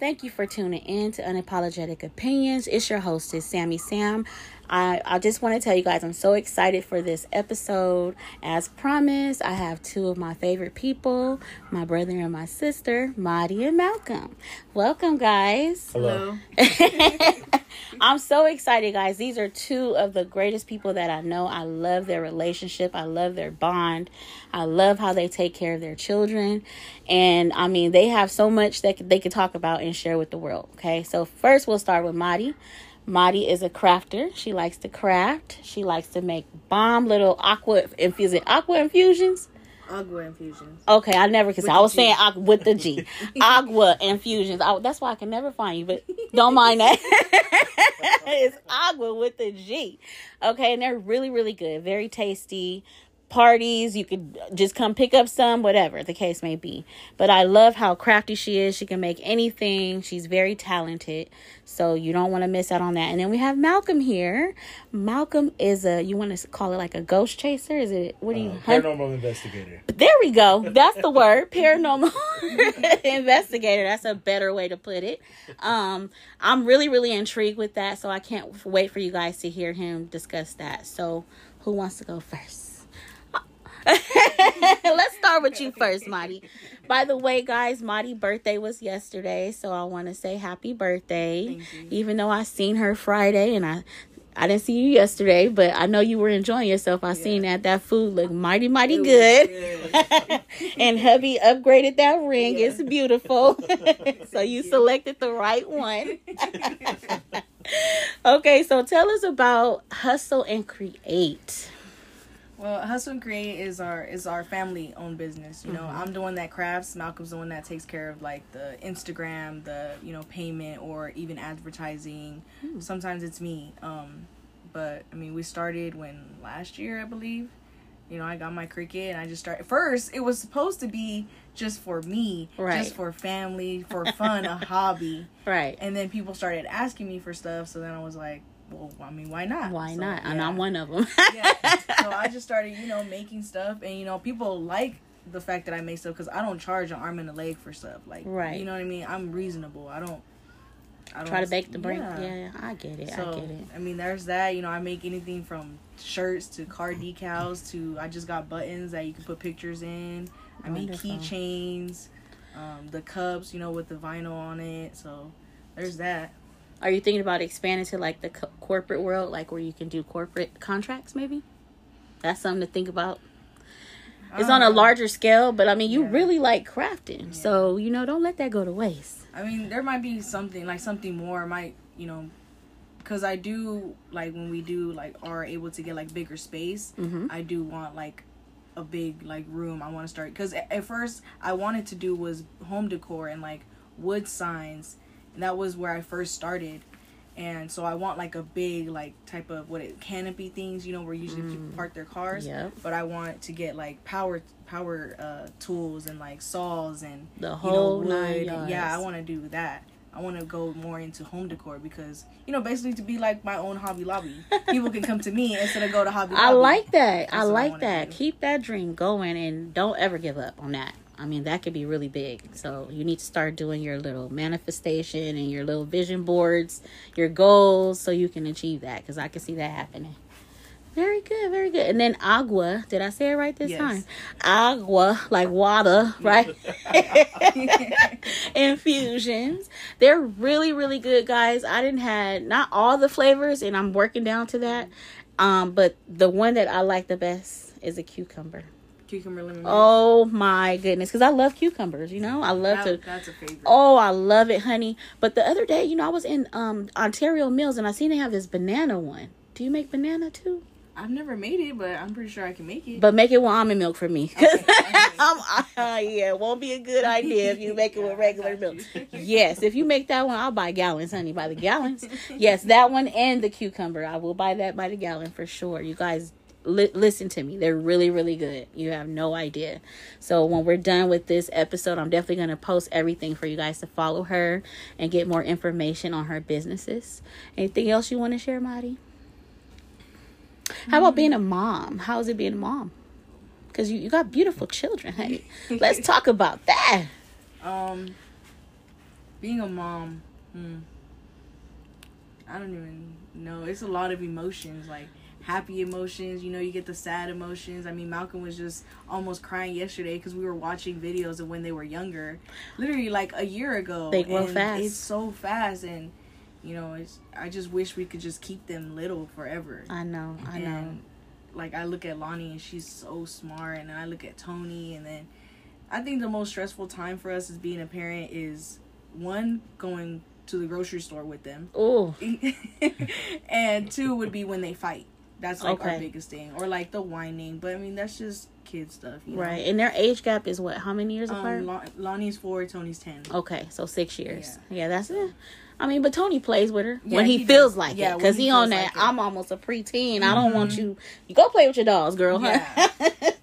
Thank you for tuning in to Unapologetic Opinions. It's your hostess, Sammy Sam. I just want to tell you guys I'm so excited for this episode. As promised, I have two of my favorite people, my brother and my sister, Mari and Malcolm. Welcome, guys. Hello. I'm so excited, guys. These are two of the greatest people that I know. I love their relationship. I love their bond. I love how they take care of their children. And, I mean, they have so much that they could talk about and share with the world, okay? So, first, we'll start with Mari. Mari is a crafter. She likes to craft. She likes to make bomb little Agua Infusions? Agua Infusions. Okay, Agua Infusions. That's why I can never find you, but don't mind that. It's Agua with the G. Okay, and they're really, really good. Very tasty. Parties, you could just come pick up some, whatever the case may be. But I love how crafty she is. She can make anything. She's very talented. So you don't want to miss out on that. And then we have Malcolm here. Malcolm is you want to call it like a ghost chaser? Is it, what do you? Paranormal investigator. There we go. That's the word. Paranormal investigator. That's a better way to put it. I'm really, really intrigued with that. So I can't wait for you guys to hear him discuss that. So who wants to go first? Let's start with you first, Mari. By the way, guys, Mari's birthday was yesterday, so I want to say happy birthday. Thank you. Even though I seen her Friday and I didn't see you yesterday, but I know you were enjoying yourself. I seen that food looked mighty good. And hubby upgraded that ring. Yeah. It's beautiful. So you selected the right one. Okay, so tell us about Hustle and Create. Well, Hustle and Create is our family owned business. You know, mm-hmm. I'm the one that crafts. Malcolm's the one that takes care of like the Instagram, the payment, or even advertising. Mm. Sometimes it's me. But I mean, we started last year, I believe. You know, I got my Cricut and I just started. First, it was supposed to be just for me, right, just for family, for fun, a hobby, right? And then people started asking me for stuff, so then I was like, well, I mean, why not? Yeah. And I'm one of them. Yeah. So I just started, making stuff. And, people like the fact that I make stuff because I don't charge an arm and a leg for stuff. Like, right. You know what I mean? I'm reasonable. I don't try to bake the brink. Yeah. Yeah, I get it. So, I mean, there's that. I make anything from shirts to car decals to I just got buttons that you can put pictures in. I Wonderful. Make keychains, the cups, with the vinyl on it. So there's that. Are you thinking about expanding to, like, the corporate world, like where you can do corporate contracts, maybe? That's something to think about. It's on a larger scale, but, I mean, you really like crafting. Yeah. So, don't let that go to waste. I mean, there might be something, like, something more might, because I do, like, when we do, like, are able to get, like, bigger space, mm-hmm. I do want, like, a big, like, room. I want to start, because at first I wanted to do was home decor and, like, wood signs. And that was where I first started. And so I want like a big, like type of canopy things, where usually people park their cars. Yep. But I want to get like power tools and like saws and the whole wood. Yeah, I want to do that. I want to go more into home decor because, basically to be like my own Hobby Lobby. People can come to me instead of go to Hobby Lobby. I like that. Keep that dream going and don't ever give up on that. I mean, that could be really big. So you need to start doing your little manifestation and your little vision boards, your goals, so you can achieve that. Because I can see that happening. Very good, very good. And then Agua. Did I say it right this time? Agua, like water, right? Infusions. They're really, really good, guys. I didn't have not all the flavors, and I'm working down to that. But the one that I like the best is a cucumber. Cucumber lemonade. Oh my goodness, because I love cucumbers. I love to. That's a favorite. Oh, I love it, honey. But the other day, I was in Ontario Mills and I seen they have this banana one. Do you make banana too? I've never made it, but I'm pretty sure I can make it. But make it with almond milk for me. Okay. It won't be a good idea if you make it with regular milk. Yes, if you make that one, I'll buy gallons, honey, by the gallons. Yes, that one and the cucumber, I will buy that by the gallon for sure. You guys. Listen to me. They're really, really good. You have no idea. So when we're done with this episode, I'm definitely going to post everything for you guys to follow her and get more information on her businesses. Anything else you want to share, Mari? How about being a mom? How is it being a mom? Because you got beautiful children, honey. Let's talk about that. being a mom, I don't even know. It's a lot of emotions, like happy emotions, you know, you get the sad emotions. I mean, Malcolm was just almost crying yesterday because we were watching videos of when they were younger, literally like a year ago. They grow fast. It's so fast, and you know, it's, I just wish we could just keep them little forever. I know. Like, I look at Lonnie and she's so smart, and I look at Tony, and then I think the most stressful time for us as being a parent is, one, going to the grocery store with them. Oh. And two would be when they fight. That's like our biggest thing, or like the whining. But I mean, that's just kid stuff, you know? Right. And their age gap is what? How many years apart? Lonnie's 4, Tony's 10. Okay, so 6 years. Yeah, that's it. I mean, but Tony plays with her when he feels like it, because he on that. Like, I'm almost a preteen. Mm-hmm. I don't want you. You go play with your dolls, girl. Yeah.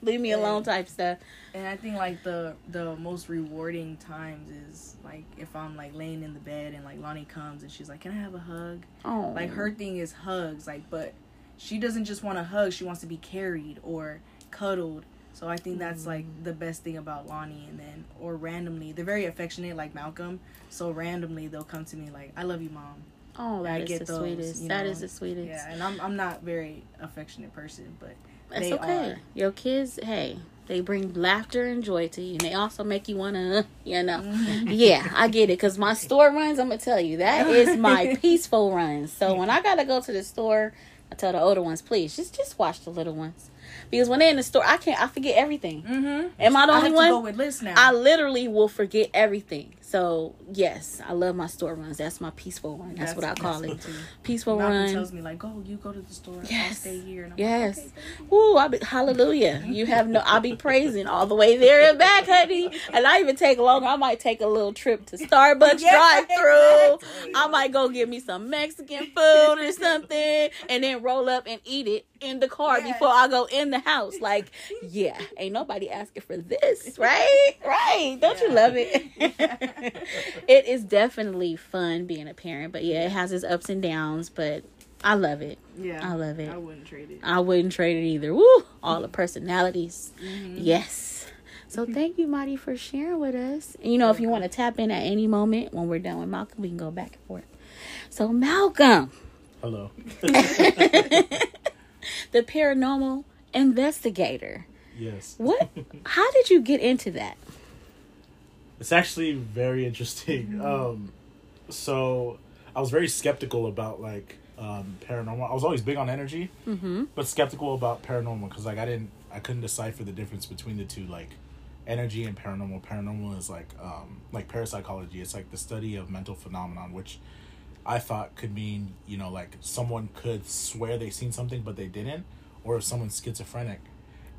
Leave me alone, type stuff. And I think like the most rewarding times is like if I'm like laying in the bed and like Lonnie comes and she's like, "Can I have a hug?" Oh, like her thing is hugs. Like, but she doesn't just want a hug. She wants to be carried or cuddled. So I think that's like the best thing about Lonnie. And then, or randomly, they're very affectionate, like Malcolm. So randomly, they'll come to me like, "I love you, Mom." Oh, that is the sweetest. You know? That is the sweetest. Yeah, and I'm not very affectionate person, but that's okay. Your kids, hey, they bring laughter and joy to you, and they also make you wanna, you know. Yeah, I get it, cause my store runs. I'm gonna tell you, that is my peaceful runs. So when I gotta go to the store, I tell the older ones, please just watch the little ones. Because when they're in the store, I forget everything. Mm-hmm. Am I the only one? I have to go with lists now. I literally will forget everything. So, yes, I love my store runs. That's my peaceful run. That's what I call it. Too. Peaceful Malcolm run. Tells me, like, "Oh, you go to the store. Yes. I'll stay here." And I'm like, okay, ooh, hallelujah. You have no, I'll be praising all the way there and back, honey. And I even take longer. I might take a little trip to Starbucks drive-through. Exactly. I might go get me some Mexican food or something and then roll up and eat it in the car before I go in the house. Like, yeah, ain't nobody asking for this, right? Right. Don't you love it? It is definitely fun being a parent, but yeah, it has its ups and downs, but I love it. Yeah, I love it. I wouldn't trade it. I wouldn't trade it either. Woo! All the personalities. Mm-hmm. Yes. So thank you, Mari, for sharing with us. And you know, if you want to tap in at any moment when we're done with Malcolm, we can go back and forth. So Malcolm. Hello. The paranormal investigator. Yes. What? How did you get into that? It's actually very interesting. So I was very skeptical about like paranormal. I was always big on energy, but skeptical about paranormal because like I couldn't decipher the difference between the two, like energy and paranormal. Paranormal is like parapsychology. It's like the study of mental phenomenon, which I thought could mean, you know, like someone could swear they seen something but they didn't, or if someone's schizophrenic.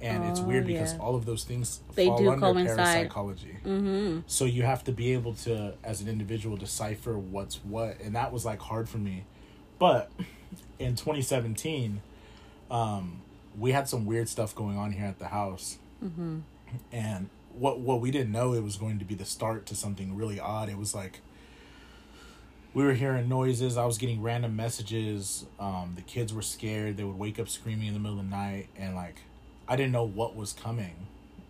And it's weird because all of those things fall under parapsychology. Mm-hmm. So you have to be able to, as an individual, decipher what's what. And that was like hard for me. But in 2017, we had some weird stuff going on here at the house. Mm-hmm. And what we didn't know, it was going to be the start to something really odd. It was like we were hearing noises. I was getting random messages. The kids were scared. They would wake up screaming in the middle of the night and like, I didn't know what was coming.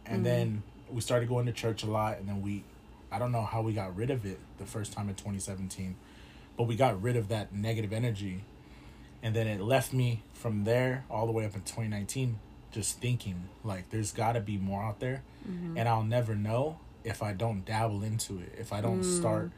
And then we started going to church a lot. And then I don't know how we got rid of it the first time in 2017, but we got rid of that negative energy. And then it left me from there all the way up in 2019, just thinking like, there's gotta be more out there. Mm-hmm. And I'll never know if I don't dabble into it, if I don't start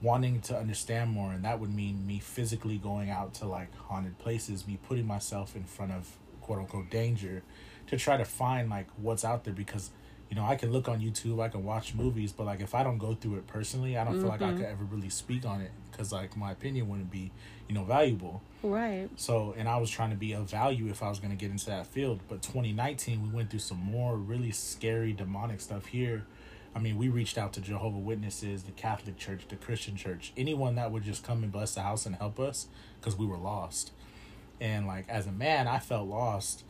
wanting to understand more. And that would mean me physically going out to like haunted places, me putting myself in front of quote unquote danger, to try to find like what's out there. Because, you know, I can look on YouTube, I can watch movies, but like if I don't go through it personally, I don't feel like I could ever really speak on it, because like my opinion wouldn't be, you know, valuable. Right. So, and I was trying to be of value if I was going to get into that field. But 2019, we went through some more really scary demonic stuff here. I mean, we reached out to Jehovah's Witnesses, the Catholic Church, the Christian Church, anyone that would just come and bless the house and help us, because we were lost. And like, as a man, I felt lost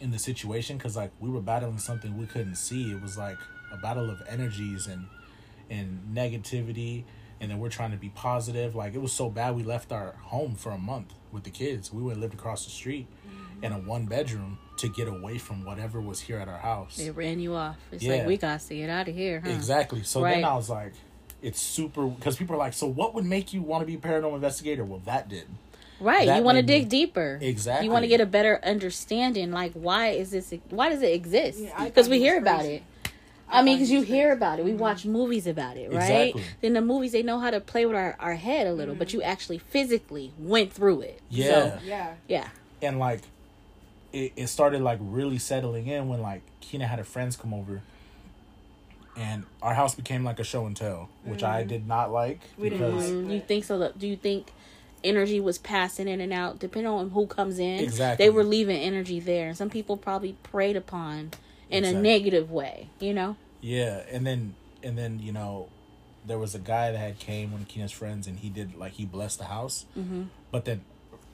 in the situation, because like we were battling something we couldn't see. It was like a battle of energies and negativity, and then we're trying to be positive. Like, it was so bad we left our home for a month with the kids. We went and lived across the street in a 1-bedroom to get away from whatever was here at our house. It ran you off. It's like, we gotta get out of here, huh? Exactly. So then I was like, It's super, because people are like, so what would make you want to be a paranormal investigator? Well, that did. Right. That you want to dig deeper. Exactly. You want to get a better understanding. Like, why is this? Why does it exist? Because we hear about it. I mean, because you hear about it. We watch movies about it, right? Exactly. Then the movies, they know how to play with our head a little, but you actually physically went through it. Yeah. So, yeah. And, like, it started, like, really settling in when, like, Kina had her friends come over. And our house became, like, a show and tell, which I did not like. We didn't like that. You think so? Do you think energy was passing in and out? Depending on who comes in, exactly, they were leaving energy there. Some people probably preyed upon in a negative way, you know? Yeah, and then, you know, there was a guy that had came, one of Kina's friends, and he did, like, he blessed the house. Mm-hmm. But then,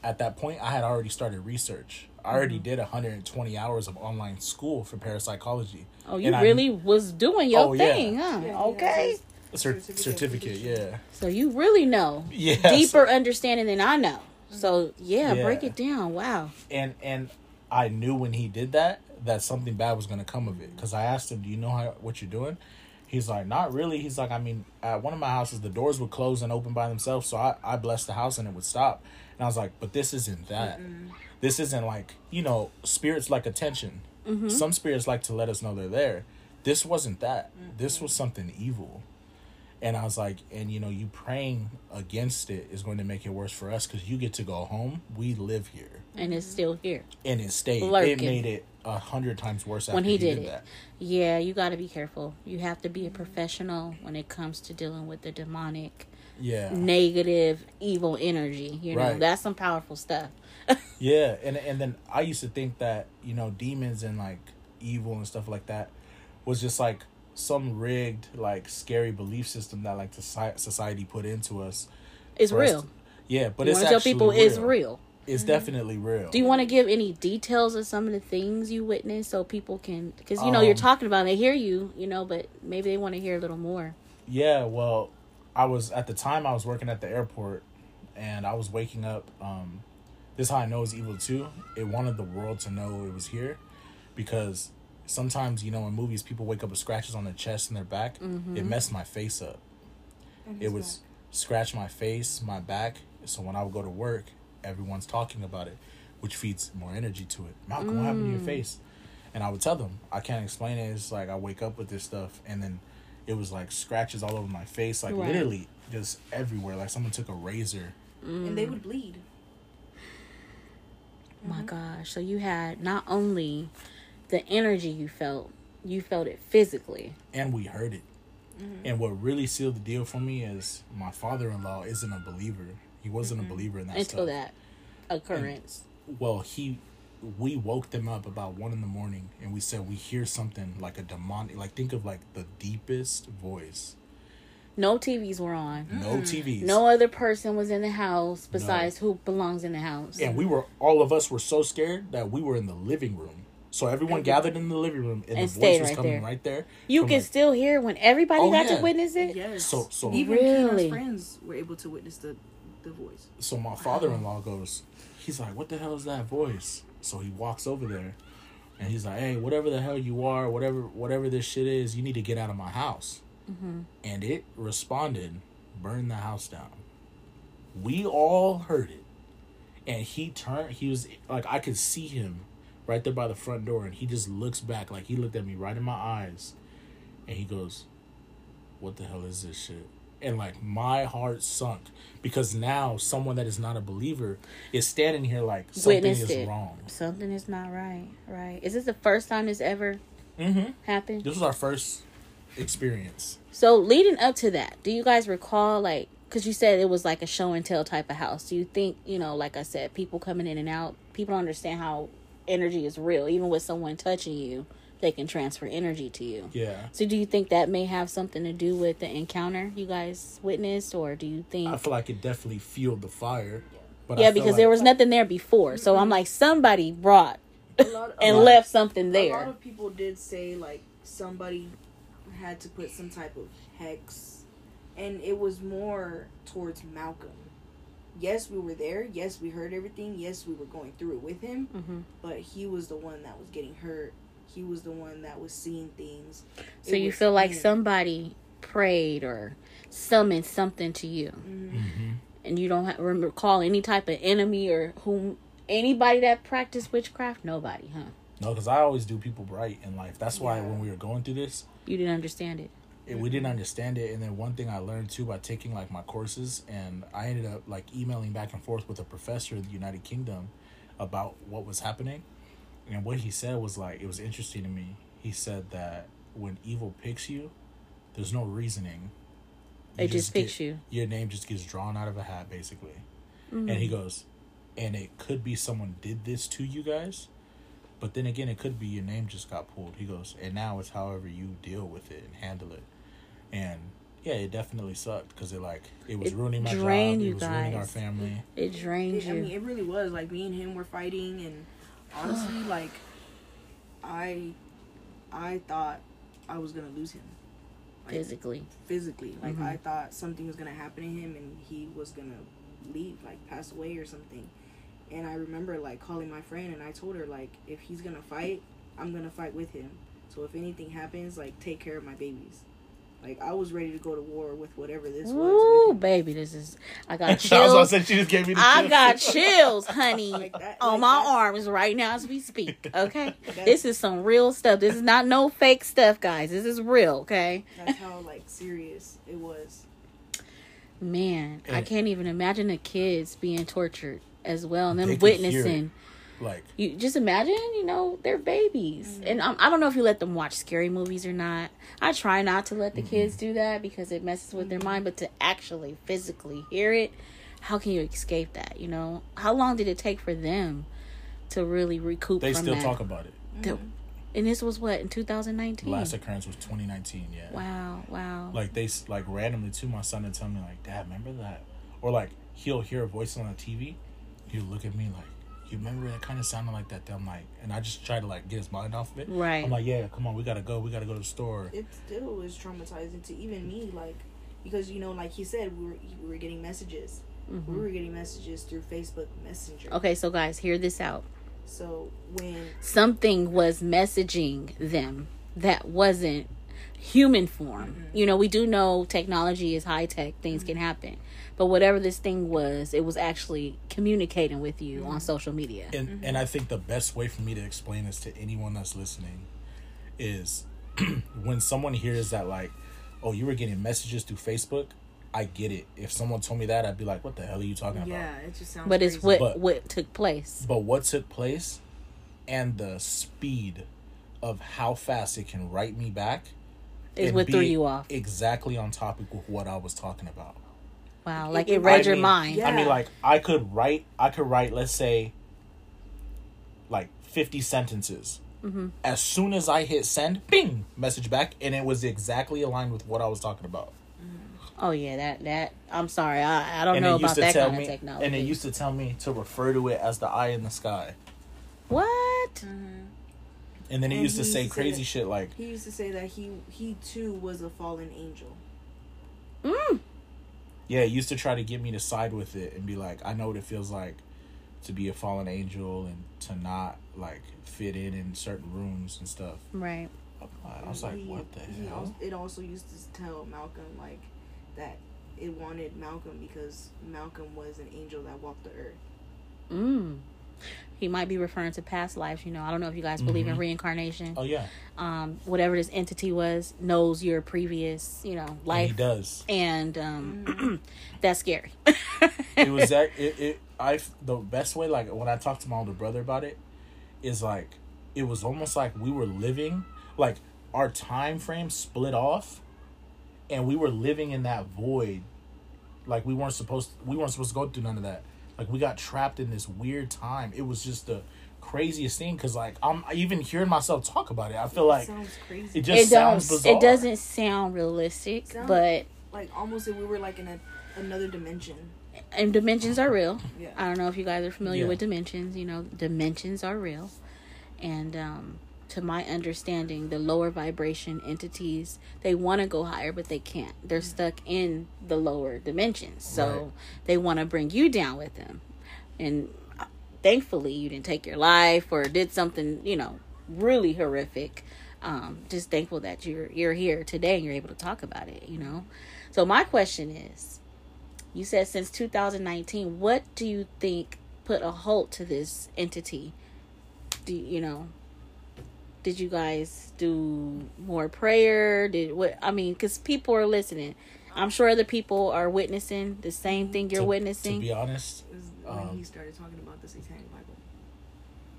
at that point, I had already started research. I already did 120 hours of online school for parapsychology. Oh, you really was doing your thing, huh? Yeah, okay. Yeah. Certificate, yeah. So you really know. Yeah. Deeper understanding than I know. So, yeah, break it down. Wow. And I knew when he did that something bad was going to come of it. Because I asked him, do you know what you're doing? He's like, not really. He's like, I mean, at one of my houses, the doors would close and open by themselves. So I blessed the house and it would stop. And I was like, but this isn't that. Mm-mm. This isn't like, you know, spirits like attention. Mm-hmm. Some spirits like to let us know they're there. This wasn't that. Mm-hmm. This was something evil. And I was like, and, you know, you praying against it is going to make it worse for us because you get to go home. We live here. And it's still here. And it stayed. Lurking. It made it 100 times worse after when he did that. Yeah, you got to be careful. You have to be a professional when it comes to dealing with the demonic. Yeah. Negative, evil energy. You know, that's some powerful stuff. Yeah, and then I used to think that, you know, demons and, like, evil and stuff like that was just, like, some rigged, like, scary belief system that, like, society put into us. It's real. But it's actually real. You want to tell people it's real. It's definitely real. Do you want to give any details of some of the things you witnessed so people can... Because, you know, you're talking about it, they hear you, you know, but maybe they want to hear a little more. Yeah, well... At the time I was working at the airport, and I was waking up. This is how I know it's evil too. It wanted the world to know it was here, because sometimes, you know, in movies people wake up with scratches on their chest and their back. Mm-hmm. It messed my face up. It was scratch my face, my back. So when I would go to work, everyone's talking about it, which feeds more energy to it. Malcolm, what happened to your face? And I would tell them I can't explain it. It's like I wake up with this stuff, and then. It was like scratches all over my face, like literally just everywhere. Like someone took a razor, and they would bleed. My gosh! So you had not only the energy you felt it physically, and we heard it. Mm-hmm. And what really sealed the deal for me is my father-in-law isn't a believer. He wasn't a believer in that until that occurrence. And, well, we woke them up about 1 a.m, and we said we hear something like a demonic, like think of like the deepest voice. No TVs were on. No TVs. No other person was in the house besides who belongs in the house. And all of us were so scared that we were in the living room. So everyone gathered in the living room, and the voice was coming right there. You can still hear when everybody got to witness it. Yes. So even Kina's friends were able to witness the voice. So my father-in-law goes, he's like, "What the hell is that voice?" So he walks over there, and he's like, "Hey, whatever the hell you are, whatever this shit is, you need to get out of my house." Mm-hmm. And it responded, "Burn the house down." We all heard it, and he turned. He was like, I could see him right there by the front door, and he just looks back, like he looked at me right in my eyes, and he goes, "What the hell is this shit?" And, like, my heart sunk, because now someone that is not a believer is standing here like something is wrong. Something is not right. Right. Is this the first time this ever happened? This was our first experience. So leading up to that, do you guys recall, like, because you said it was like a show and tell type of house. Do you think, you know, like I said, people coming in and out, people don't understand how energy is real. Even with someone touching you, they can transfer energy to you. Yeah. So do you think that may have something to do with the encounter you guys witnessed, or do you think... I feel like it definitely fueled the fire. But because there was nothing there before. So I'm like, somebody brought left something there. A lot of people did say, like, somebody had to put some type of hex, and it was more towards Malcolm. Yes, we were there. Yes, we heard everything. Yes, we were going through it with him, but he was the one that was getting hurt. He was the one that was seeing things. So you feel like somebody prayed, or summon something to you. Mm-hmm. And you don't recall any type of enemy or whom, anybody that practiced witchcraft? Nobody, huh? No, because I always do people right in life. That's why when we were going through this... You didn't understand it. We didn't understand it. And then one thing I learned, too, by taking, like, my courses, and I ended up, like, emailing back and forth with a professor in the United Kingdom about what was happening. And what he said was, like, it was interesting to me. He said that when evil picks you, there's no reasoning. It just picks you. Your name just gets drawn out of a hat, basically. Mm-hmm. And he goes, and it could be someone did this to you guys. But then again, it could be your name just got pulled. He goes, and now it's however you deal with it and handle it. And yeah, it definitely sucked because it was ruining my job. It was ruining our family. It drained you. I mean, it really was. Like, me and him were fighting, and honestly, like, I thought I was gonna lose him. Like, physically. Like, mm-hmm. I thought something was gonna happen to him, and he was gonna leave, like, pass away or something. And I remember, like, calling my friend, and I told her, like, if he's going to fight, I'm going to fight with him. So if anything happens, like, take care of my babies. Like, I was ready to go to war with whatever this was. Ooh, baby, I got chills. I was about to say, she just gave me the chills. I got chills, honey, like that, on my arms right now as we speak, okay? This is some real stuff. This is not no fake stuff, guys. This is real, okay? That's how, like, serious it was. Man, I can't even imagine the kids being tortured as well, and them witnessing, like, you just imagine, you know, they're babies. Mm-hmm. And I don't know if you let them watch scary movies or not. I try not to let the mm-hmm. kids do that because it messes with mm-hmm. their mind, but to actually physically hear it, how can you escape that? You know, how long did it take for them to really recoup from that? They still talk about it. Mm-hmm. And this was what, in 2019? Last occurrence was 2019. Yeah. Wow. Like, they, like, randomly to my son and tell me, like, Dad, remember that? Or, like, he'll hear a voice on the TV. You look at me like, you remember that? Kind of sounded like that. Then I'm like, and I just try to, like, get his mind off of it. Right. I'm like, yeah, come on, we gotta go to the store. It still is traumatizing to even me, like, because, you know, like he said, we were getting messages. Mm-hmm. We were getting messages through Facebook Messenger. Okay, so guys, hear this out. So when something was messaging them that wasn't human form, mm-hmm. you know, we do know technology is high tech, things mm-hmm. can happen, but whatever this thing was, it was actually communicating with you mm-hmm. on social media. And mm-hmm. and I think the best way for me to explain this to anyone that's listening is when someone hears that, like, oh, you were getting messages through Facebook, I get it. If someone told me that, I'd be like, what the hell are you talking about? Yeah, it just sounds but crazy. It's what took place. But what took place and the speed of how fast it can write me back is what threw you off. Exactly on topic with what I was talking about. Wow, like, it read your mind. Yeah. I mean, like, I could write, let's say, like, 50 sentences. Mm-hmm. As soon as I hit send, bing, message back, and it was exactly aligned with what I was talking about. Oh, yeah, that I'm sorry, I don't know about that kind of technology. And it used to tell me to refer to it as the eye in the sky. What? Mm-hmm. And then he used to say crazy shit like... He used to say that he too was a fallen angel. Mm. Yeah, he used to try to get me to side with it and be like, I know what it feels like to be a fallen angel and to not, like, fit in certain rooms and stuff. Right. I was like, what the hell? It also used to tell Malcolm, like, that it wanted Malcolm because Malcolm was an angel that walked the earth. Mm. He might be referring to past lives, you know. I don't know if you guys believe mm-hmm. in reincarnation. Oh, yeah. Whatever this entity was knows your previous, you know, life. And he does. And that's scary. It was that... The best way, like, when I talked to my older brother about it, is, like, it was almost like we were living... Like, our time frame split off, and we were living in that void. Like, we weren't supposed to go through none of that. Like, we got trapped in this weird time. It was just the craziest thing because, like, I'm even hearing myself talk about it. I feel like sounds crazy. It just sounds bizarre. It doesn't sound realistic, but... Like, almost if we were, like, in another dimension. And dimensions are real. Yeah. I don't know if you guys are familiar with dimensions. You know, dimensions are real. And, to my understanding, the lower vibration entities, they want to go higher, but they can't. They're stuck in the lower dimensions. So they want to bring you down with them. And thankfully, you didn't take your life or did something, you know, really horrific. Just thankful that you're here today and you're able to talk about it, you know. So my question is, you said since 2019, what do you think put a halt to this entity? Did you guys do more prayer? Because people are listening. I'm sure other people are witnessing the same thing you're witnessing. To be honest, when he started talking about the Satanic Bible.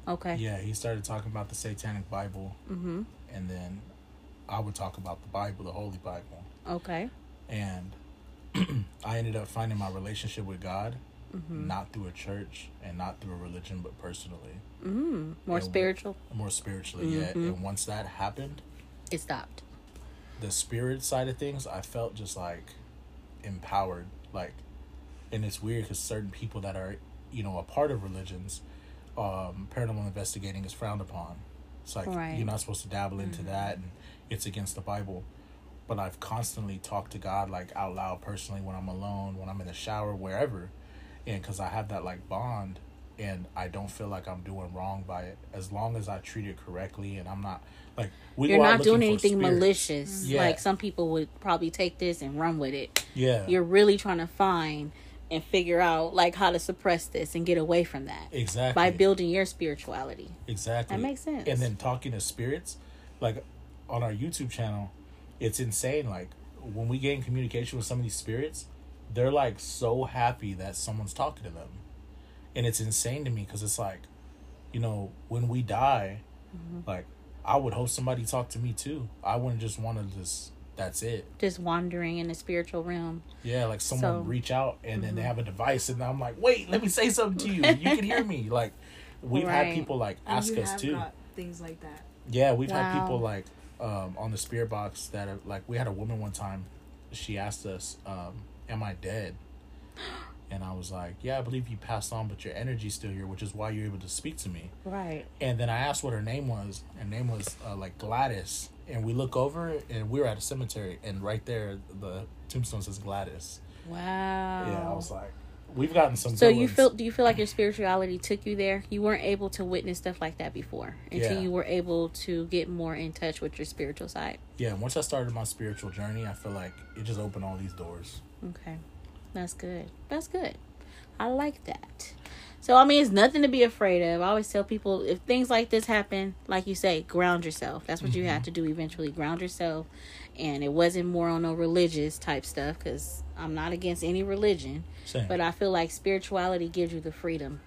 Okay. Yeah, he started talking about the Satanic Bible, mm-hmm. and then I would talk about the Bible, the Holy Bible. Okay. And I ended up finding my relationship with God, mm-hmm. not through a church and not through a religion, but personally. Mm-hmm. More spiritually, mm-hmm. yeah. And once that happened, it stopped. The spirit side of things, I felt just like empowered, and it's weird because certain people that are, a part of religions, paranormal investigating is frowned upon. It's like, right. You're not supposed to dabble into mm-hmm. that, and it's against the Bible. But I've constantly talked to God, out loud, personally, when I'm alone, when I'm in the shower, wherever. And because I have that, bond, and I don't feel like I'm doing wrong by it. As long as I treat it correctly, and I'm not, you're not doing anything malicious. Yeah. Some people would probably take this and run with it. Yeah. You're really trying to find and figure out, how to suppress this and get away from that. Exactly. By building your spirituality. Exactly. That makes sense. And then talking to spirits, on our YouTube channel, it's insane. When we get in communication with some of these spirits, they're so happy that someone's talking to them, and it's insane to me because it's when we die, mm-hmm. I would hope somebody talked to me too. I wouldn't just want to just that's it. Just wandering in the spiritual realm. Yeah, someone reach out and mm-hmm. then they have a device and I'm like, wait, let me say something to you. You can hear me. We've right. had people ask us too. Got things like that. Yeah, we've wow. had people on the spirit box that are, we had a woman one time, she asked us, am I dead? And I was like, yeah, I believe you passed on, but your energy's still here, which is why you're able to speak to me. Right. And then I asked what her name was. Her name was Gladys. And we look over and we were at a cemetery and right there the tombstone says Gladys. Wow. Yeah, I was like, we've gotten some. So do you feel like your spirituality took you there? You weren't able to witness stuff like that before until you were able to get more in touch with your spiritual side. Yeah, once I started my spiritual journey, I feel like it just opened all these doors. Okay, that's good. That's good. I like that. So it's nothing to be afraid of. I always tell people if things like this happen, like you say, ground yourself. That's what mm-hmm. you have to do eventually. Ground yourself, and it wasn't more on no religious type stuff because I'm not against any religion. Same. But I feel like spirituality gives you the freedom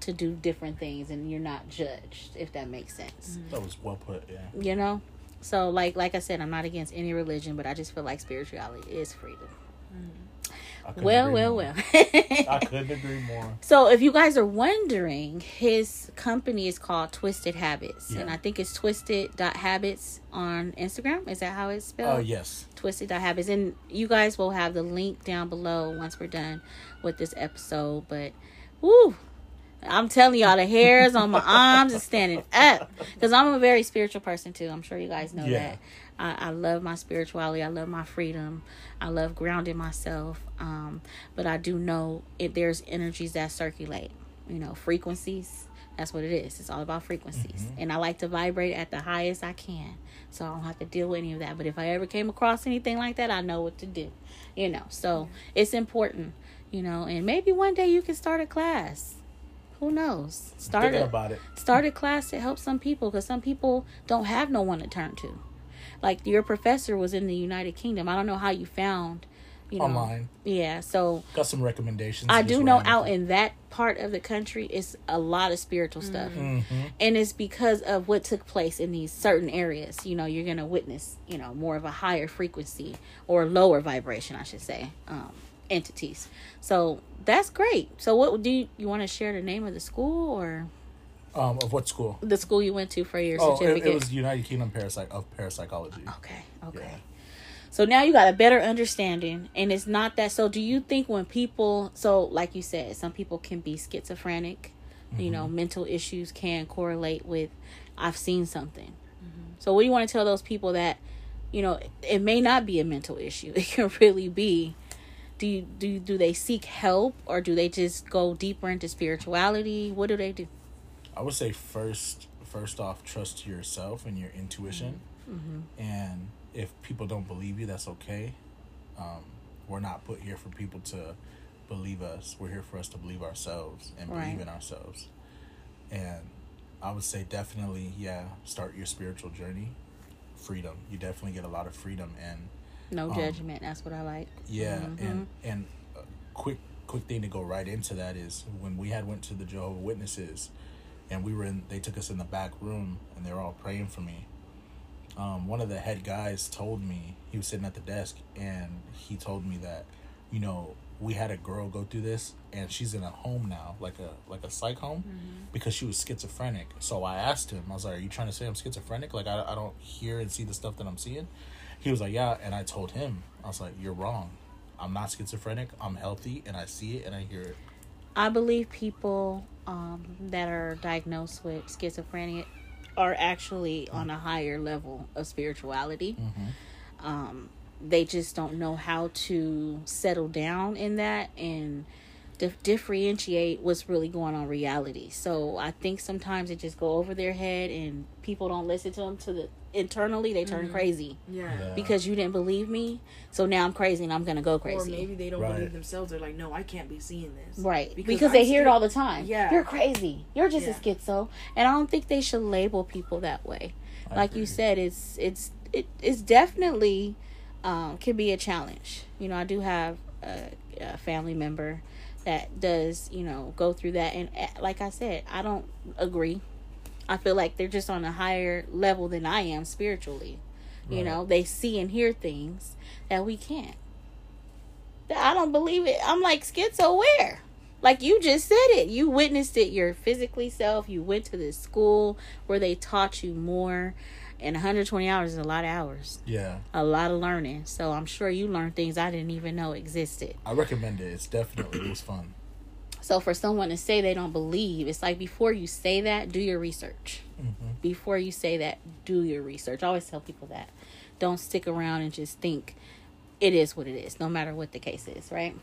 to do different things, and you're not judged, if that makes sense. That was well put, yeah. So like I said, I'm not against any religion, but I just feel like spirituality is freedom. Well. I couldn't agree more. So if you guys are wondering, his company is called Twisted Habits. Yeah. And I think it's twisted.habits on Instagram. Is that how it's spelled? Oh, yes. Twisted.habits. And you guys will have the link down below once we're done with this episode. But, woo, I'm telling y'all, the hairs on my arms is standing up. Because I'm a very spiritual person, too. I'm sure you guys know that. I love my spirituality. I love my freedom. I love grounding myself. But I do know there's energies that circulate, frequencies. That's what it is. It's all about frequencies. Mm-hmm. And I like to vibrate at the highest I can. So I don't have to deal with any of that. But if I ever came across anything like that, I know what to do, So it's important, and maybe one day you can start a class. Who knows? Start a class to help some people because some people don't have no one to turn to. Your professor was in the United Kingdom. I don't know how you found, online. Yeah, so got some recommendations. I do know out in that part of the country is a lot of spiritual stuff, mm-hmm. and it's because of what took place in these certain areas. You're gonna witness, more of a higher frequency or lower vibration, I should say, entities. So that's great. So what do you want to share the name of the school or? Of what school? The school you went to for your certificate. It was United Kingdom of Parapsychology. Okay. Yeah. So now you got a better understanding, and it's not that. So do you think when people, like you said, some people can be schizophrenic, mm-hmm. Mental issues can correlate with, I've seen something. Mm-hmm. So what do you want to tell those people that, it may not be a mental issue. It can really be. Do they seek help or do they just go deeper into spirituality? What do they do? I would say first off, trust yourself and your intuition. Mm-hmm. And if people don't believe you, that's okay. We're not put here for people to believe us. We're here for us to believe ourselves and believe in ourselves. And I would say definitely, start your spiritual journey. Freedom. You definitely get a lot of freedom and no judgment. That's what I like. Yeah, mm-hmm. and a quick thing to go right into that is when we had went to the Jehovah's Witnesses, and they took us in the back room and they were all praying for me. One of the head guys told me, he was sitting at the desk, and he told me that, we had a girl go through this, and she's in a home now, like a psych home, mm-hmm. because she was schizophrenic. So I asked him, I was like, "Are you trying to say I'm schizophrenic? Like, I don't hear and see the stuff that I'm seeing?" He was like, "Yeah." And I told him, I was like, "You're wrong. I'm not schizophrenic. I'm healthy, and I see it and I hear it." I believe people that are diagnosed with schizophrenia are actually on a higher level of spirituality. Mm-hmm. They just don't know how to settle down in that and differentiate what's really going on in reality. So I think sometimes it just go over their head and people don't listen to them. Internally, they turn mm-hmm. crazy. Yeah. Because you didn't believe me, so now I'm crazy and I'm going to go crazy. Or maybe they don't believe themselves. They're like, "No, I can't be seeing this." Right. Because they hear it all the time. Yeah. "You're crazy. You're just a schizo." And I don't think they should label people that way. Like you said, it's definitely... can be a challenge. I do have a family member that does, go through that. And like I said, I don't agree. I feel like they're just on a higher level than I am spiritually. Right. They see and hear things that we can't. I don't believe it. I'm like, schizo where? Like you just said it. You witnessed it. Your physically self. You went to this school where they taught you more. And 120 hours is a lot of hours. Yeah. A lot of learning. So I'm sure you learned things I didn't even know existed. I recommend it. It's definitely, it was fun. So for someone to say they don't believe, it's like before you say that, do your research. Mm-hmm. Before you say that, do your research. I always tell people that. Don't stick around and just think it is what it is, no matter what the case is, right?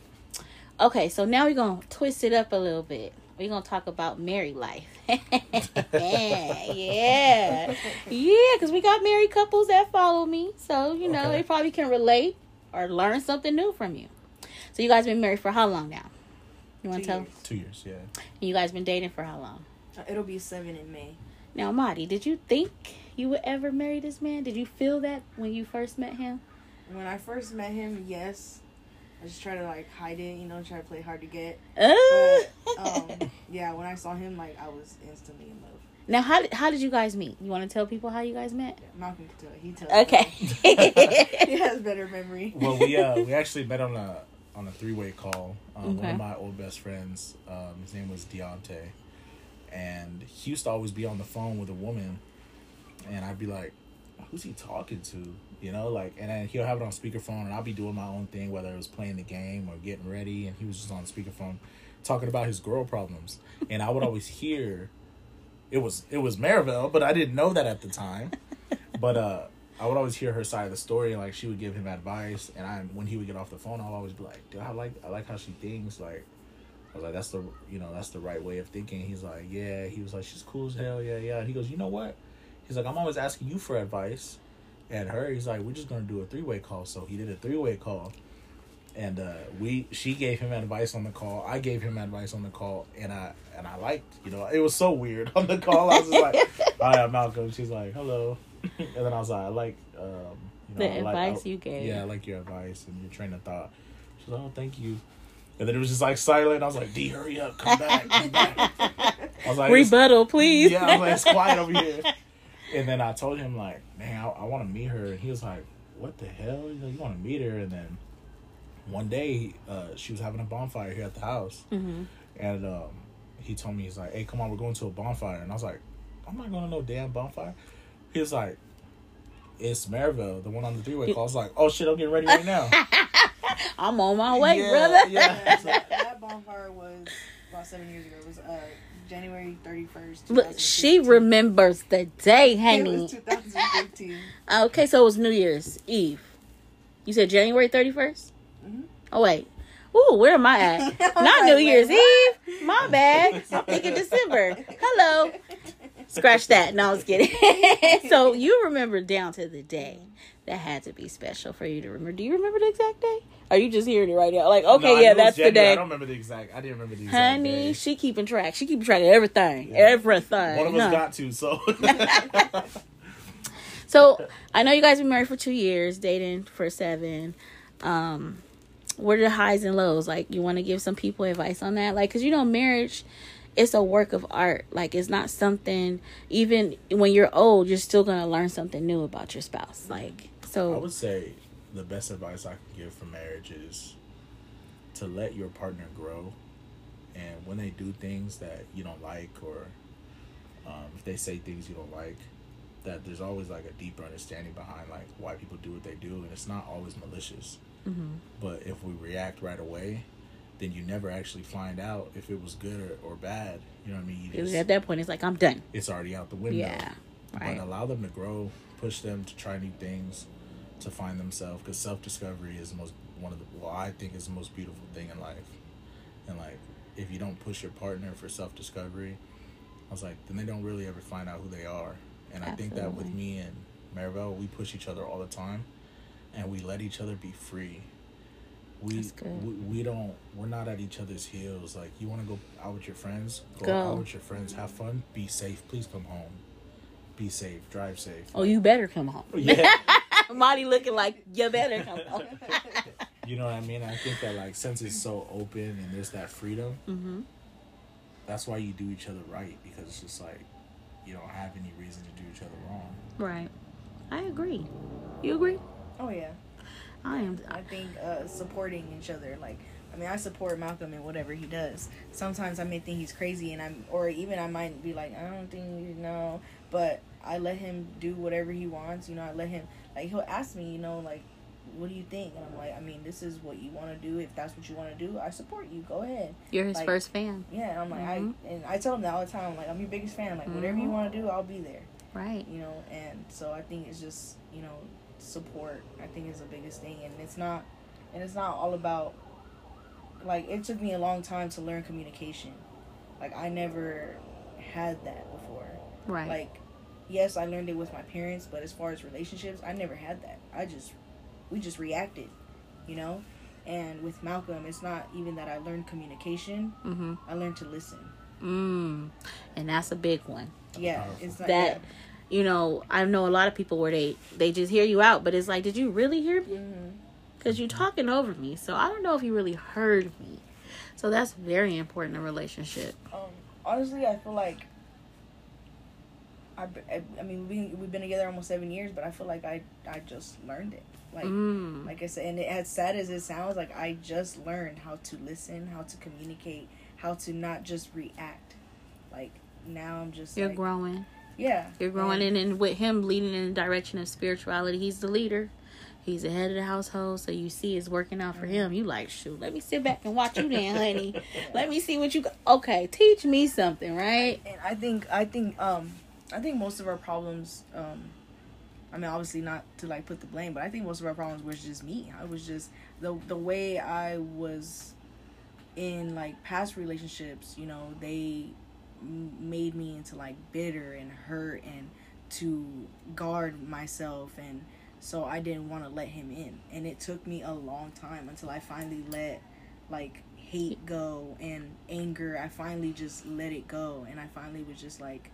Okay, so now we're going to twist it up a little bit. We're going to talk about married life. Yeah, because we got married couples that follow me. So, they probably can relate or learn something new from you. So, you guys been married for how long now? You want to tell? 2 years, yeah. And you guys been dating for how long? It'll be 7 in May. Now, Mari, did you think you would ever marry this man? Did you feel that when you first met him? When I first met him, yes. I just try to hide it, try to play hard to get. But, when I saw him, I was instantly in love. Now, how did you guys meet? You want to tell people how you guys met? Yeah, Malcolm can tell it. He tells. Okay. He has better memory. Well, we actually met on a 3-way call. One of my old best friends, his name was Deontay, and he used to always be on the phone with a woman, and I'd be like, "Who's he talking to?" And then he'll have it on speakerphone, and I'll be doing my own thing, whether it was playing the game or getting ready, and he was just on speakerphone talking about his girl problems. And I would always hear, it was Maribel, but I didn't know that at the time. But I would always hear her side of the story, and she would give him advice, and when he would get off the phone, I'll always be like, "Dude, I like how she thinks." I was like, "That's the that's the right way of thinking." He's like, "Yeah." He was like, "She's cool as hell, yeah. And he goes, "You know what?" He's like, "I'm always asking you for advice." And her, he's like, "We're just going to do a 3-way call." So he did a 3-way call. And she gave him advice on the call. I gave him advice on the call. And I liked, it was so weird on the call. I was just like, "Hi, I'm Malcolm." She's like, "Hello." And then I was like, "I like, the advice you gave. Yeah, I like your advice and your train of thought." She's like, "Oh, thank you." And then it was just silent. I was like, "D, hurry up. Come back. I was like, "Rebuttal, please." Yeah, I was like, "It's quiet over here." And then I told him, "Man, I want to meet her." And he was like, "What the hell? You want to meet her?" And then one day, she was having a bonfire here at the house. Mm-hmm. And he told me, he's like, "Hey, come on, we're going to a bonfire." And I was like, "I'm not going to no damn bonfire." He was like, "It's Maribel, the one on the 3-way call." I was like, "Oh, shit, I'm getting ready right now." I'm on my way, brother. Yeah. So that bonfire was about 7 years ago. It was January 31st. Look, she remembers the day, honey. It was 2015. Okay, so it was New Year's Eve. You said January 31st? Mm-hmm. Oh, wait. Ooh, where am I at? Not New Year's Eve. My bad. I'm thinking December. Hello. Scratch that. No, I was kidding. So you remember down to the day That had to be special for you to remember. Do you remember the exact day? Are you just hearing it right now? Like, okay, no, yeah, that's the day. I don't remember the exact. I didn't remember the exact Honey, day. She keeping track. She keeping track of everything. Yeah. Everything. One of us got to, so. So, I know you guys been married for 2 years, dating for 7. What are the highs and lows? Like, you want to give some people advice on that? Like, because, you know, marriage, it's a work of art. Like, it's not something, even when you're old, you're still going to learn something new about your spouse. Like, so. I would say the best advice I can give for marriage is to let your partner grow. And when they do things that you don't like, or if they say things you don't like, that there's always like a deeper understanding behind like why people do what they do, and it's not always malicious. Mm-hmm. But if we react right away, then you never actually find out if it was good or bad. You know what I mean? Just, at that point, it's like, I'm done. It's already out the window. Yeah, right. But allow them to grow, push them to try new things, to find themselves, because self-discovery is I think is the most beautiful thing in life. And like, if you don't push your partner for self-discovery, then they don't really ever find out who they are. And Absolutely. I think that with me and Maribel, we push each other all the time, and we let each other be free. We're not at each other's heels. Like, you want to go out with your friends? Go out with your friends. Have fun. Be safe. Please come home. Be safe. Drive safe. Oh, you better come home. Yeah. Mari looking like, you better come home. You know what I mean? I think that, like, since it's so open and there's that freedom, mm-hmm. that's why you do each other right, because it's just like, you don't have any reason to do each other wrong. Right. I agree. You agree? Oh, yeah. I think supporting each other. Like, I mean, I support Malcolm in whatever he does. Sometimes I may think he's crazy, or even I might be like, I don't think you know. But I let him do whatever he wants. You know, I let him, like, he'll ask me, you know, like, what do you think? And I'm like, I mean, this is what you want to do. If that's what you want to do, I support you. Go ahead. You're his first fan. Yeah, and I'm like, mm-hmm. I tell him that all the time. Like, I'm your biggest fan. Like, mm-hmm. whatever you want to do, I'll be there. Right. You know, and so I think it's just, you know, support, I think, is the biggest thing. And it's not all about, like, it took me a long time to learn communication. Like, I never had that before. Right. Like, yes, I learned it with my parents, but as far as relationships, I never had that. We just reacted, you know? And with Malcolm, it's not even that I learned communication. Mm-hmm. I learned to listen. And that's a big one. Yeah. It's like that. Yeah. You know, I know a lot of people where they just hear you out, but it's like, did you really hear me? Because mm-hmm. you're talking over me, so I don't know if you really heard me. So that's very important in a relationship. Honestly, I feel like, I mean, we've been together almost 7 years, but I feel like I just learned it. Like, like I said, and as sad as it sounds, like, I just learned how to listen, how to communicate, how to not just react. Like, now I'm just, you're like, growing. Yeah. You're growing in, and with him leading in the direction of spirituality, he's the leader. He's the head of the household, so you see it's working out for him. You like, shoot, let me sit back and watch you then, honey. Let me see what you okay, teach me something, right? And I think most of our problems, I mean, obviously not to, like, put the blame, but I think most of our problems was just me. I was just the way I was in, like, past relationships, you know, they made me into, like, bitter and hurt and to guard myself, and so I didn't want to let him in. And it took me a long time until I finally let, like, hate go and anger. I finally just let it go, and I finally was just like,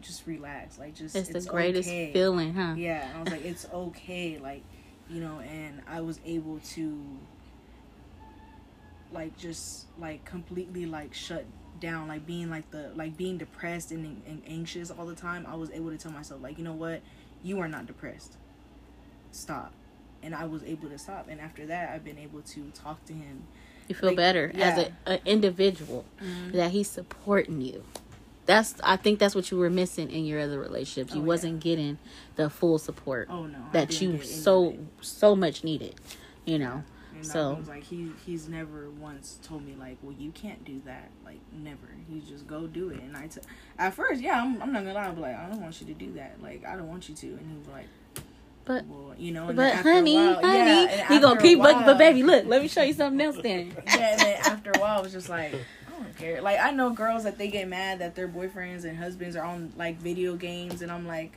just relax, like, just it's the greatest okay. feeling, huh? Yeah. I was like, it's okay, like, you know. And I was able to, like, just, like, completely, like, shut down, like, being like the, like, being depressed and anxious all the time. I was able to tell myself, like, you know what, you are not depressed, stop. And I was able to stop, and after that, I've been able to talk to him. You feel, like, better as an individual, mm-hmm. that he's supporting you. That's, I think that's what you were missing in your other relationships. You wasn't getting the full support that you so much needed, you know. And so I was like, he's never once told me, like, well, you can't do that. Like, never. He just, go do it. And at first, yeah, I'm not gonna lie, I'd be like, I don't want you to do that. Like, I don't want you to. And he was like, but, well, you know, and but honey, you gonna keep, but baby, look, let me show you something else then. Yeah. And then after a while, I was just like, I don't care. Like, I know girls that they get mad that their boyfriends and husbands are on, like, video games, and I'm like,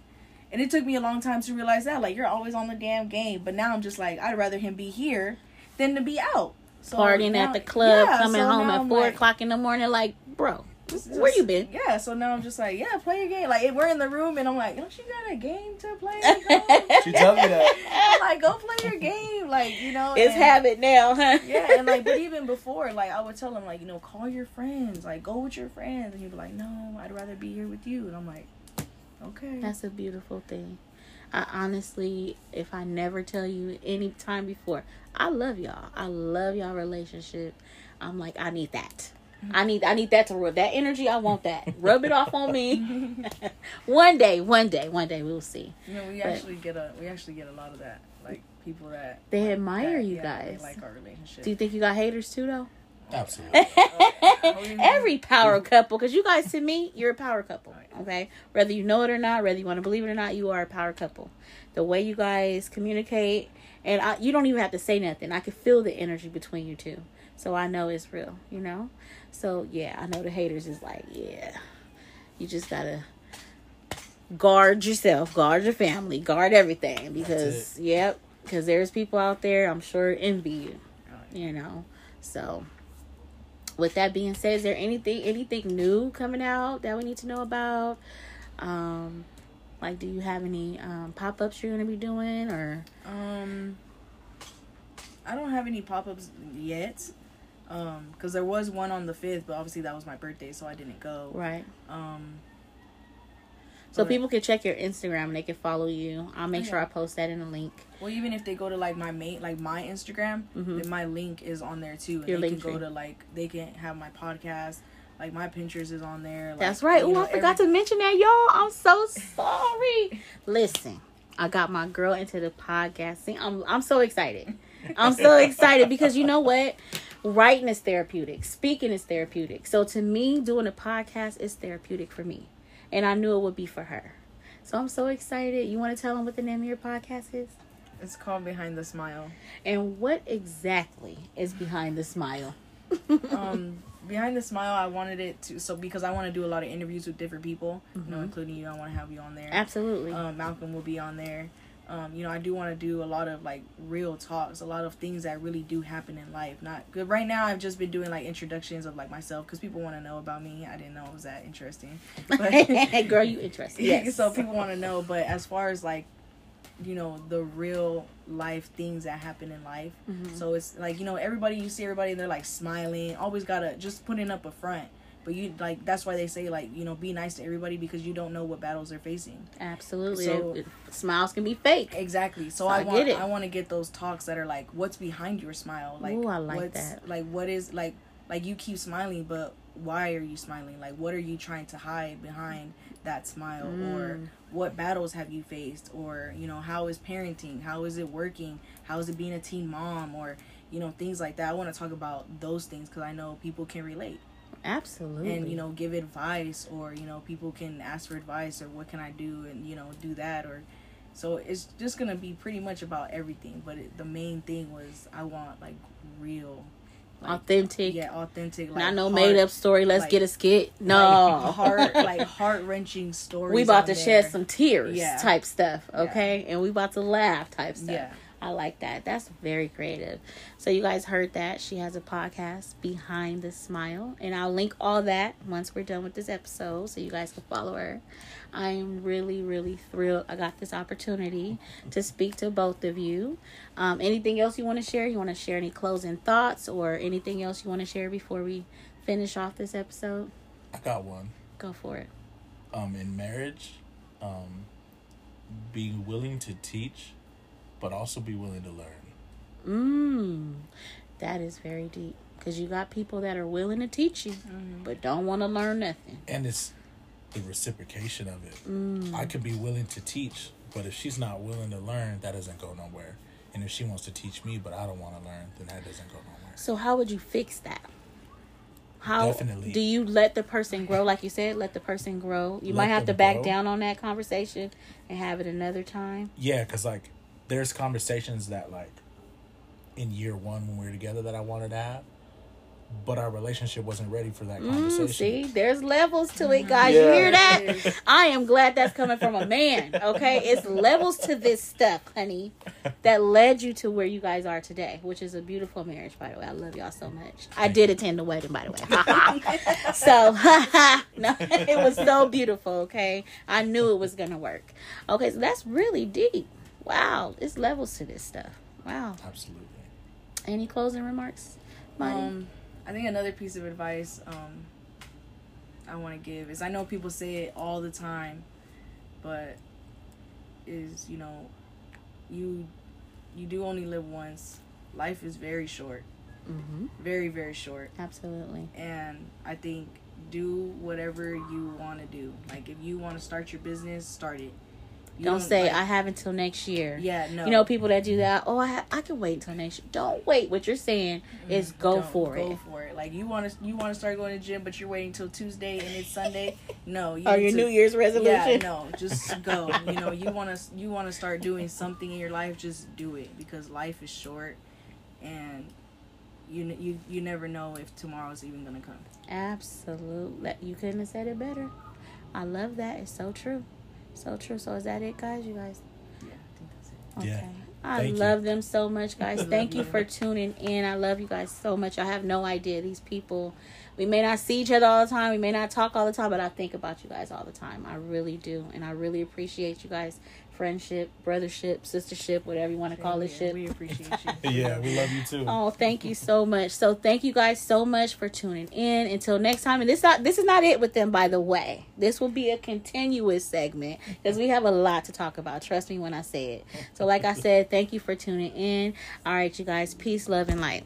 And it took me a long time to realize that. Like, you're always on the damn game. But now I'm just like, I'd rather him be here than to be out. So partying now, at the club, yeah, coming home at 4 o'clock in the morning. Like, bro, where you been? Yeah, so now I'm just like, yeah, play your game. Like, if we're in the room and I'm like, don't you got a game to play? She told me that. I'm like, go play your game. Like, you know. It's habit now, huh? Yeah, and like, but even before, like, I would tell him, like, you know, call your friends. Like, go with your friends. And he'd be like, no, I'd rather be here with you. And I'm like, okay. That's a beautiful thing. I honestly, if I never tell you any time before, I love y'all. I love y'all relationship. I'm like, I need that. I need that to rub that energy. I want that. Rub it off on me. One day we'll see. You know, we actually get a lot of that. Like, people that they like admire that, you guys. They like our relationship. Do you think you got haters too though? Absolutely. Every power couple, because you guys, to me, you're a power couple. Okay, whether you know it or not, whether you want to believe it or not, you are a power couple. The way you guys communicate, and you don't even have to say nothing. I can feel the energy between you two, so I know it's real. You know, so yeah, I know the haters is like, yeah, you just gotta guard yourself, guard your family, guard everything, because because there's people out there I'm sure envy you. You know, so. With that being said, is there anything new coming out that we need to know about? Like, do you have any pop-ups you're going to be doing? Or I don't have any pop-ups yet, because there was one on the 5th, but obviously that was my birthday, so I didn't go. Right. So people can check your Instagram and they can follow you. I'll make sure I post that in the link. Well, even if they go to like my Instagram, then my link is on there too. And your link can go to like, they can have my podcast. Like, my Pinterest is on there. Like, that's right. Oh, I forgot to mention that, y'all. I'm so sorry. Listen, I got my girl into the podcasting. I'm so excited. I'm so excited because you know what? Writing is therapeutic. Speaking is therapeutic. So to me, doing a podcast is therapeutic for me. And I knew it would be for her. So I'm so excited. You want to tell them what the name of your podcast is? It's called Behind the Smile. And what exactly is Behind the Smile? Behind the Smile, I wanted it to... So, because I want to do a lot of interviews with different people, you know, including you, I want to have you on there. Absolutely. Malcolm will be on there. You know, I do want to do a lot of, like, real talks, a lot of things that really do happen in life. Not good. Right now, I've just been doing, like, introductions of, like, myself because people want to know about me. I didn't know it was that interesting. But, girl, you interesting. Yes. So people want to know. But as far as, like, you know, the real life things that happen in life. Mm-hmm. So it's, like, you know, everybody, you see everybody, they're, like, smiling. Always got to just putting up a front. But you like, that's why they say, like, you know, be nice to everybody because you don't know what battles they're facing. Absolutely. So, smiles can be fake. Exactly. So I want to get those talks that are like, what's behind your smile? Like, ooh, I like that. Like, what is like you keep smiling, but why are you smiling? Like, what are you trying to hide behind that smile? Or what battles have you faced? Or, you know, how is parenting? How is it working? How is it being a teen mom? Or, you know, things like that. I want to talk about those things because I know people can relate. Absolutely. And, you know, give advice, or, you know, people can ask for advice, or what can I do, and, you know, do that. Or so it's just gonna be pretty much about everything, but the main thing was I want, like, real, like, authentic, like, not no made up story. Let's like, get a skit. No, like, heart-wrenching stories. We about to shed some tears type stuff. Okay. And we about to laugh type stuff. I like that. That's very creative. So you guys heard that. She has a podcast, Behind the Smile. And I'll link all that once we're done with this episode so you guys can follow her. I'm really, really thrilled I got this opportunity to speak to both of you. Anything else you want to share? You want to share any closing thoughts or anything else you want to share before we finish off this episode? I got one. Go for it. In marriage, be willing to teach, but also be willing to learn. That is very deep. Because you got people that are willing to teach you, but don't want to learn nothing. And it's the reciprocation of it. I could be willing to teach, but if she's not willing to learn, that doesn't go nowhere. And if she wants to teach me, but I don't want to learn, then that doesn't go nowhere. So how would you fix that? How do you let the person grow? Like you said, let the person grow. You might have to back down on that conversation and have it another time. Yeah, because like, there's conversations that, like, in year 1 when we were together that I wanted to have, but our relationship wasn't ready for that conversation. See, there's levels to it, guys. Yeah. You hear that? I am glad that's coming from a man, okay? It's levels to this stuff, honey, that led you to where you guys are today, which is a beautiful marriage, by the way. I love y'all so much. I did attend the wedding, by the way. So, no, it was so beautiful, okay? I knew it was going to work. Okay, so that's really deep. Wow, it's levels to this stuff. Wow. Absolutely. Any closing remarks? I think another piece of advice I want to give is, I know people say it all the time, but is, you know, you do only live once. Life is very short. Mm-hmm. Very, very short. Absolutely. And I think do whatever you want to do. Like, if you want to start your business, start it. Don't say, like, I have until next year. Yeah, no. You know, people that do that, I can wait until next year. Don't wait. What you're saying is go for it. Like, you want to start going to the gym, but you're waiting until Tuesday and it's Sunday? No. You your New Year's resolution? Yeah, no. Just go. You know, you want to start doing something in your life, just do it, because life is short and you never know if tomorrow's even going to come. Absolutely. You couldn't have said it better. I love that. It's so true. So true. So is that it, guys? You guys? Yeah, I think that's it. Okay. Yeah. I love them so much, guys. Thank you for tuning in. I love you guys so much. I have no idea. These people, we may not see each other all the time. We may not talk all the time, but I think about you guys all the time. I really do. And I really appreciate you guys. Friendship, brothership, sistership, whatever you want to call it. Ship. We appreciate you. Yeah, we love you too. Oh, thank you so much. So thank you guys so much for tuning in. Until next time. And this is not it with them, by the way. This will be a continuous segment because we have a lot to talk about. Trust me when I say it. So like I said, thank you for tuning in. All right, you guys. Peace, love, and light.